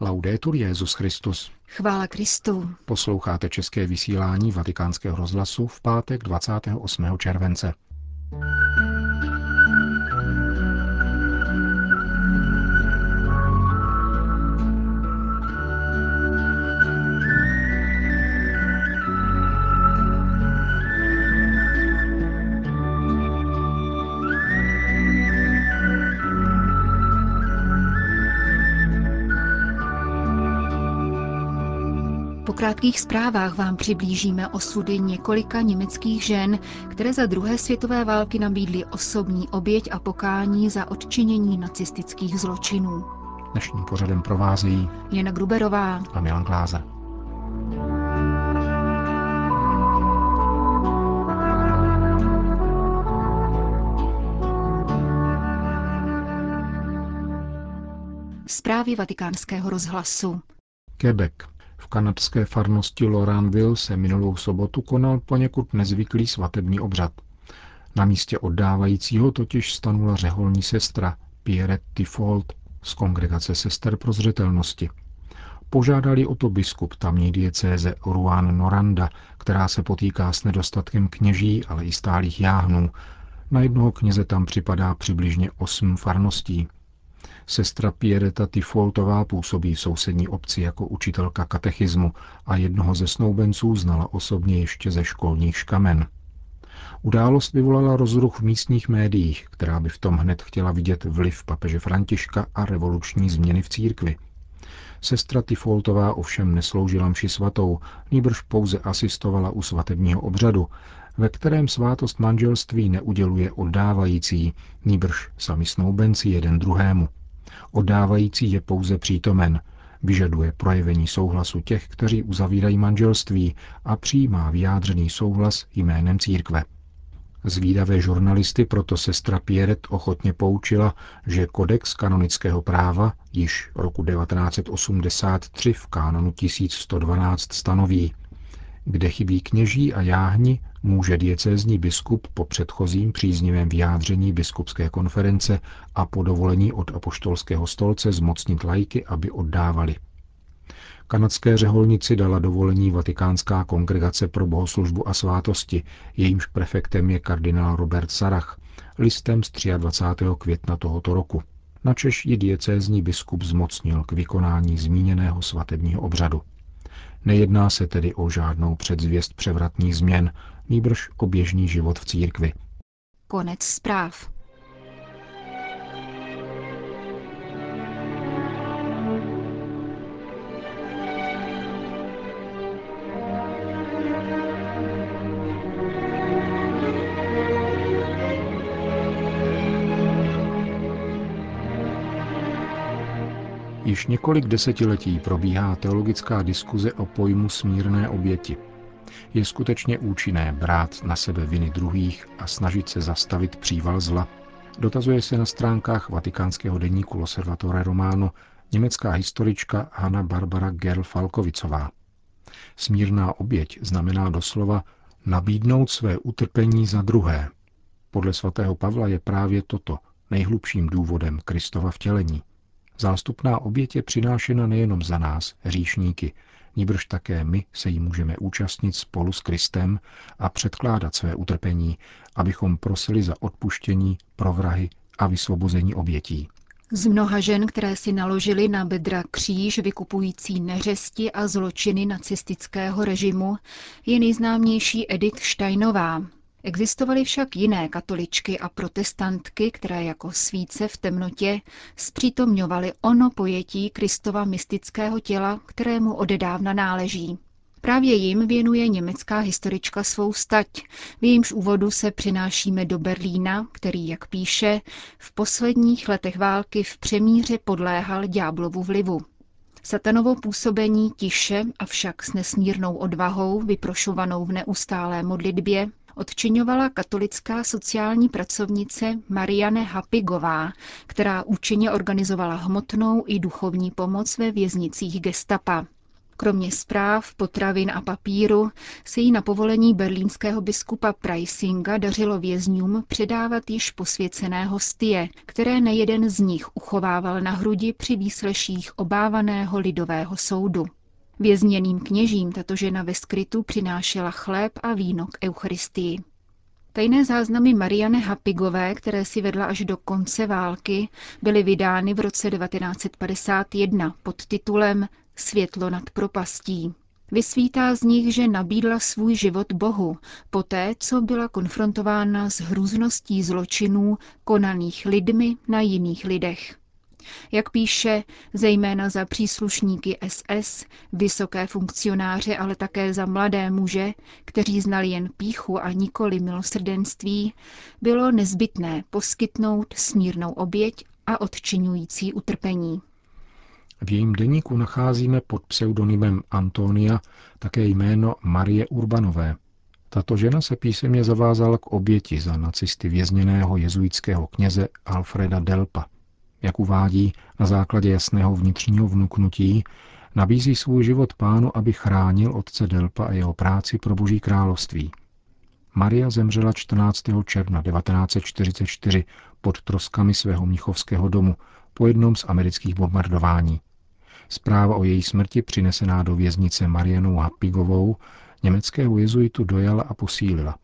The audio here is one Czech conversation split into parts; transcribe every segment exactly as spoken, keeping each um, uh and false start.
Laudetur Jesus Christus. Chvála Kristu. Posloucháte české vysílání Vatikánského rozhlasu v pátek dvacátého osmého července. V krátkých zprávách vám přiblížíme osudy několika německých žen, které za druhé světové války nabídly osobní oběť a pokání za odčinění nacistických zločinů. Dnešním pořadem provázejí Jana Gruberová a Milan Gláze. Zprávy Vatikánského rozhlasu. Quebec. V kanadské farnosti Loranville se minulou sobotu konal poněkud nezvyklý svatební obřad. Na místě oddávajícího totiž stanula řeholní sestra Pierrette Thiffault z kongregace sester pro zřetelnosti. Požádali o to biskup tamní diecéze Ruán Noranda, která se potýká s nedostatkem kněží, ale i stálých jáhnů. Na jednoho kněze tam připadá přibližně osm farností. Sestra Pierrette Thiffaultová působí v sousední obci jako učitelka katechismu a jednoho ze snoubenců znala osobně ještě ze školních škamen. Událost vyvolala rozruch v místních médiích, která by v tom hned chtěla vidět vliv papeže Františka a revoluční změny v církvi. Sestra Thiffaultová ovšem nesloužila mši svatou, nýbrž pouze asistovala u svatebního obřadu, ve kterém svátost manželství neuděluje oddávající, nýbrž sami snoubenci jeden druhému. Oddávající je pouze přítomen, vyžaduje projevení souhlasu těch, kteří uzavírají manželství, a přijímá vyjádřený souhlas jménem církve. Zvídavé žurnalisty proto sestra Pierrette ochotně poučila, že kodex kanonického práva již roku devatenáct osmdesát tři v kánonu tisíc sto dvanáct stanoví: kde chybí kněží a jáhni, může diecézní biskup po předchozím příznivém vyjádření biskupské konference a po dovolení od apoštolského stolce zmocnit laiky, aby oddávali. Kanadské řeholnici dala dovolení Vatikánská kongregace pro bohoslužbu a svátosti, jejímž prefektem je kardinál Robert Sarah, listem z dvacátého třetího května tohoto roku. Načež ji diecézní biskup zmocnil k vykonání zmíněného svatebního obřadu. Nejedná se tedy o žádnou předzvěst převratných změn, nýbrž o běžný život v církvi. Konec zpráv. Již několik desetiletí probíhá teologická diskuze o pojmu smírné oběti. Je skutečně účinné brát na sebe viny druhých a snažit se zastavit příval zla, dotazuje se na stránkách vatikánského deníku L'Osservatore Romano německá historička Hanna Barbara Gerl-Falkovicová. Smírná oběť znamená doslova nabídnout své utrpení za druhé. Podle svatého Pavla je právě toto nejhlubším důvodem Kristova vtělení. Zástupná oběť je přinášena nejenom za nás, hříšníky, níbrž také my se jí můžeme účastnit spolu s Kristem a předkládat své utrpení, abychom prosili za odpuštění, provrahy a vysvobození obětí. Z mnoha žen, které si naložily na bedra kříž vykupující neřesti a zločiny nacistického režimu, je nejznámější Edith Steinová. Existovaly však jiné katoličky a protestantky, které jako svíce v temnotě zpřítomňovaly ono pojetí Kristova mystického těla, kterému odedávna náleží. Právě jim věnuje německá historička svou stať, v jejímž úvodu se přinášíme do Berlína, který, jak píše, v posledních letech války v přemíře podléhal ďáblovu vlivu. Satanovo působení tiše, avšak s nesmírnou odvahou, vyprošovanou v neustálé modlitbě, odčiňovala katolická sociální pracovnice Marianne Hapigová, která účinně organizovala hmotnou i duchovní pomoc ve věznicích gestapa. Kromě zpráv, potravin a papíru se jí na povolení berlínského biskupa Preisinga dařilo vězňům předávat již posvěcené hostie, které nejeden z nich uchovával na hrudi při výsleších obávaného lidového soudu. Vězněným kněžím tato žena ve skrytu přinášela chléb a víno k eucharistii. Tajné záznamy Marianne Hapigové, které si vedla až do konce války, byly vydány v roce devatenáct padesát jedna pod titulem Světlo nad propastí. Vysvítá z nich, že nabídla svůj život Bohu, poté co byla konfrontována s hrůzností zločinů konaných lidmi na jiných lidech. Jak píše, zejména za příslušníky es es, vysoké funkcionáře, ale také za mladé muže, kteří znali jen pýchu a nikoli milosrdenství, bylo nezbytné poskytnout smírnou oběť a odčiňující utrpení. V jejím deníku nacházíme pod pseudonymem Antonia také jméno Marie Urbanové. Tato žena se písemně zavázala k oběti za nacisty vězněného jezuitského kněze Alfreda Delpa. Jak uvádí, na základě jasného vnitřního vnuknutí nabízí svůj život pánu, aby chránil otce Delpa a jeho práci pro Boží království. Maria zemřela čtrnáctého června devatenáct set čtyřicet čtyři pod troskami svého mnichovského domu po jednom z amerických bombardování. Zpráva o její smrti, přinesená do věznice Marianou Hapigovou, německého jezuitu dojala a posílila.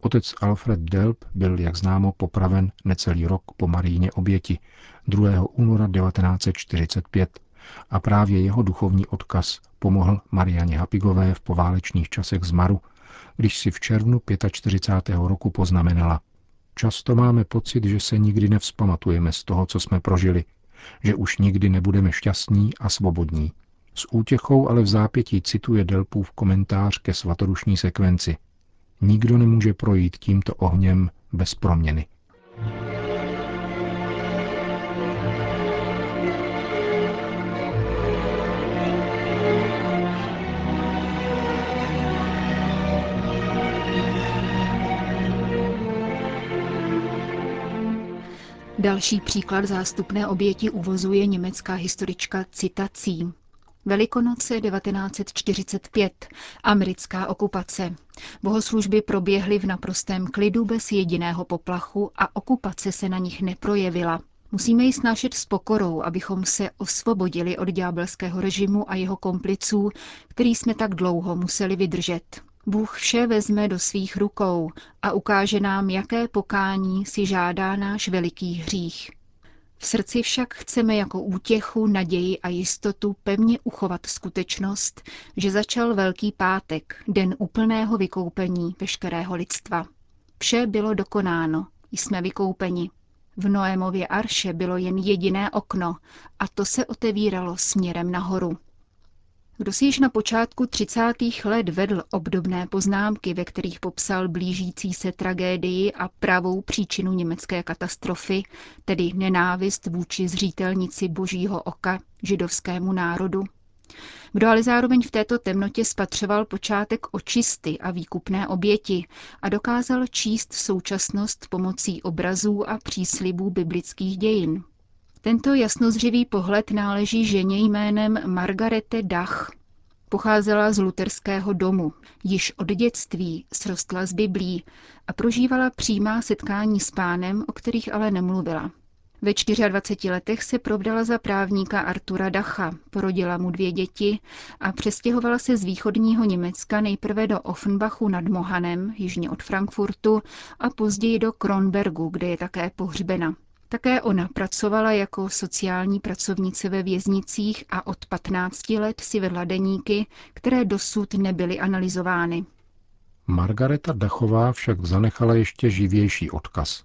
Otec Alfred Delp byl, jak známo, popraven necelý rok po Mariině oběti druhého února devatenáct set čtyřicet pět a právě jeho duchovní odkaz pomohl Marianě Hapigové v poválečných časech zmaru, když si v červnu čtyřicátého pátého roku poznamenala: často máme pocit, že se nikdy nevzpamatujeme z toho, co jsme prožili, že už nikdy nebudeme šťastní a svobodní. S útěchou ale v zápětí cituje Delpův komentář ke svatodušní sekvenci: nikdo nemůže projít tímto ohněm bez proměny. Další příklad zástupné oběti uvozuje německá historička Cita Siem. Velikonoce devatenáct set čtyřicet pět, americká okupace. Bohoslužby proběhly v naprostém klidu bez jediného poplachu a okupace se na nich neprojevila. Musíme ji snášet s pokorou, abychom se osvobodili od ďábelského režimu a jeho kompliců, který jsme tak dlouho museli vydržet. Bůh vše vezme do svých rukou a ukáže nám, jaké pokání si žádá náš veliký hřích. V srdci však chceme jako útěchu, naději a jistotu pevně uchovat skutečnost, že začal Velký pátek, den úplného vykoupení veškerého lidstva. Vše bylo dokonáno, jsme vykoupeni. V Noémově arše bylo jen jediné okno a to se otevíralo směrem nahoru. Kdo si již na počátku třicátých let vedl obdobné poznámky, ve kterých popsal blížící se tragédii a pravou příčinu německé katastrofy, tedy nenávist vůči zřítelnici Božího oka, židovskému národu? Kdo ale zároveň v této temnotě spatřoval počátek očisty a výkupné oběti a dokázal číst současnost pomocí obrazů a příslibů biblických dějin? Tento jasnozřivý pohled náleží ženě jménem Margarete Dach. Pocházela z luterského domu, již od dětství srostla s Biblí a prožívala přímá setkání s pánem, o kterých ale nemluvila. Ve dvaceti čtyřech letech se provdala za právníka Artura Dacha, porodila mu dvě děti a přestěhovala se z východního Německa nejprve do Offenbachu nad Mohanem, jižně od Frankfurtu, a později do Kronbergu, kde je také pohřbena. Také ona pracovala jako sociální pracovnice ve věznicích a od patnácti let si vedla deníky, které dosud nebyly analyzovány. Margareta Dachová však zanechala ještě živější odkaz.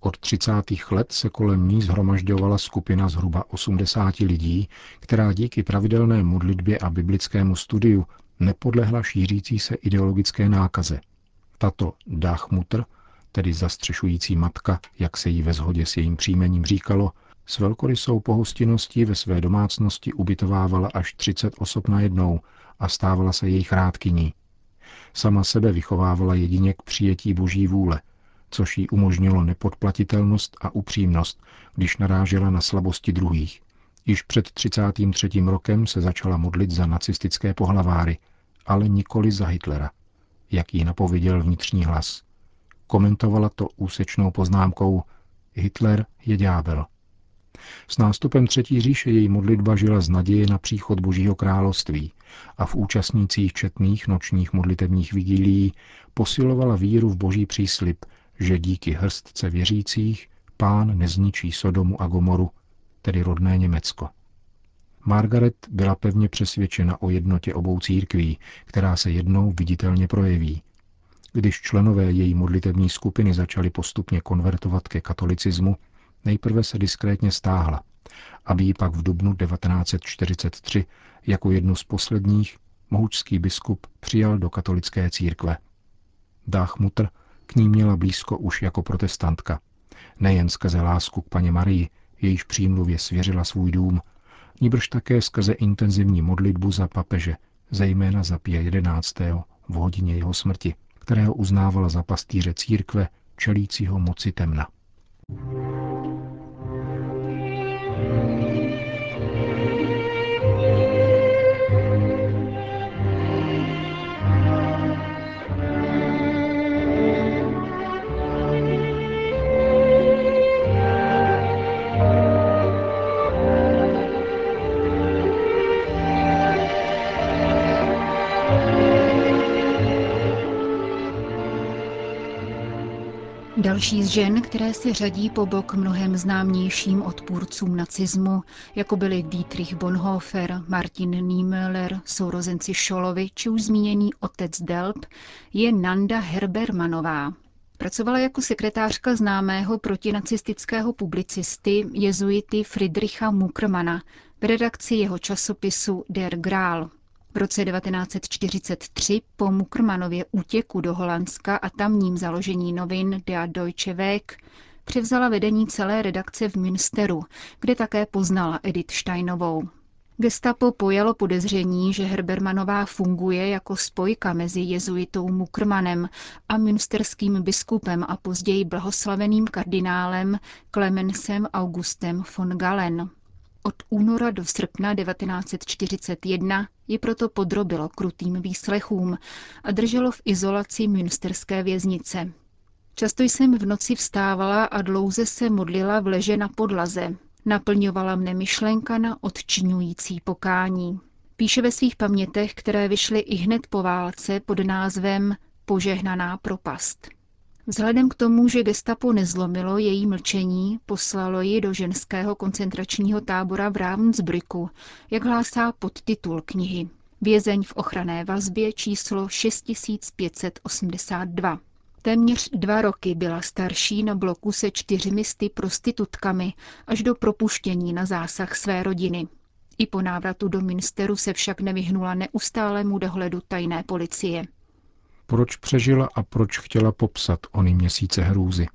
Od třicátých let se kolem ní shromažďovala skupina zhruba osmdesáti lidí, která díky pravidelné modlitbě a biblickému studiu nepodlehla šířící se ideologické nákaze. Tato Dachmutter, tedy zastřešující matka, jak se jí ve shodě s jejím příjmením říkalo, s velkorysou pohostinností ve své domácnosti ubytovávala až třicet osob najednou a stávala se jejich rádkyní. Sama sebe vychovávala jedině k přijetí Boží vůle, což jí umožnilo nepodplatitelnost a upřímnost, když narážela na slabosti druhých, Již před třicátým třetím rokem se začala modlit za nacistické pohlaváry, ale nikoli za Hitlera, jak jí napověděl vnitřní hlas. Komentovala to úsečnou poznámkou: Hitler je ďábel. S nástupem Třetí říše její modlitba žila z naděje na příchod Božího království a v účastnících četných nočních modlitevních vigilií posilovala víru v Boží příslib, že díky hrstce věřících Pán nezničí Sodomu a Gomoru, tedy rodné Německo. Margaret byla pevně přesvědčena o jednotě obou církví, která se jednou viditelně projeví. Když členové její modlitevní skupiny začali postupně konvertovat ke katolicismu, nejprve se diskrétně stáhla, aby ji pak v dubnu devatenáct set čtyřicet tři jako jednu z posledních mohučský biskup přijal do katolické církve. Dachmutter k ní měla blízko už jako protestantka, nejen skrze lásku k paně Marii, jejíž přímluvě svěřila svůj dům, níbrž také skrze intenzivní modlitbu za papeže, zejména za Pia jedenáctého v hodině jeho smrti, kterého uznávala za pastýře církve čelícího moci temna. Další z žen, které se řadí po bok mnohem známějším odpůrcům nacismu, jako byli Dietrich Bonhoeffer, Martin Niemöller, sourozenci Schollovi či už zmíněný otec Delp, je Nanda Herbermanová. Pracovala jako sekretářka známého protinacistického publicisty jezuity Friedricha Muckermanna v redakci jeho časopisu Der Graal. V roce devatenáct set čtyřicet tři po Muckermannově útěku do Holandska a tamním založení novin Die Deutsche Weg převzala vedení celé redakce v Münsteru, kde také poznala Edith Steinovou. Gestapo pojalo podezření, že Herbermanová funguje jako spojka mezi jezuitou Muckermannem a münsterským biskupem a později blahoslaveným kardinálem Clemensem Augustem von Gallen. Od února do srpna devatenáct set čtyřicet jedna ji proto podrobilo krutým výslechům a drželo v izolaci münsterské věznice. Často jsem v noci vstávala a dlouze se modlila v leže na podlaze. Naplňovala mne myšlenka na odčiňující pokání. Píše ve svých pamětech, které vyšly ihned po válce pod názvem Požehnaná propast. Vzhledem k tomu, že gestapo nezlomilo její mlčení, poslalo ji do ženského koncentračního tábora v Ravensbrücku, jak hlásá podtitul knihy Vězeň v ochranné vazbě číslo šest tisíc pět set osmdesát dva. Téměř dva roky byla starší na bloku se čtyřmi sty prostitutkami až do propuštění na zásah své rodiny. I po návratu do Münsteru se však nevyhnula neustálému dohledu tajné policie. Proč přežila a proč chtěla popsat ony měsíce hrůzy?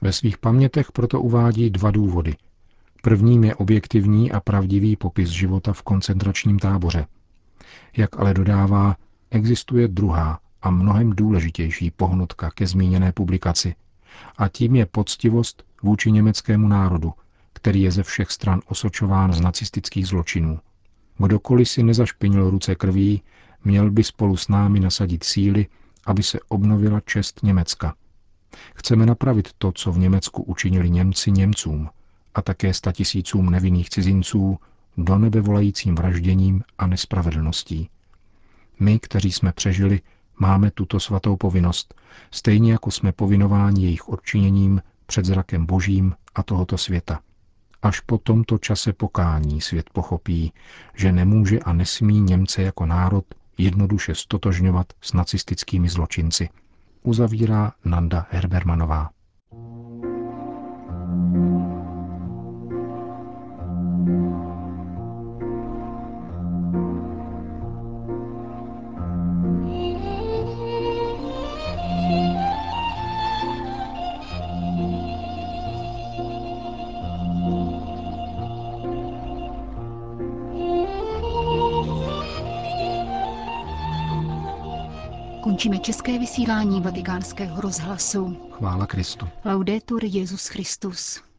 Ve svých pamětech proto uvádí dva důvody. Prvním je objektivní a pravdivý popis života v koncentračním táboře. Jak ale dodává, existuje druhá a mnohem důležitější pohnutka ke zmíněné publikaci. A tím je poctivost vůči německému národu, který je ze všech stran osočován z nacistických zločinů. Kdokoliv si nezašpinil ruce krví, měl by spolu s námi nasadit síly, aby se obnovila čest Německa. Chceme napravit to, co v Německu učinili Němci Němcům a také statisícům nevinných cizinců do nebe volajícím vražděním a nespravedlností. My, kteří jsme přežili, máme tuto svatou povinnost, stejně jako jsme povinováni jejich odčiněním před zrakem Božím a tohoto světa. Až po tomto čase pokání svět pochopí, že nemůže a nesmí Němce jako národ jednoduše stotožňovat s nacistickými zločinci, uzavírá Nanda Herbermanová. Končíme české vysílání Vatikánského rozhlasu. Chvála Kristu. Laudetur Jesus Christus.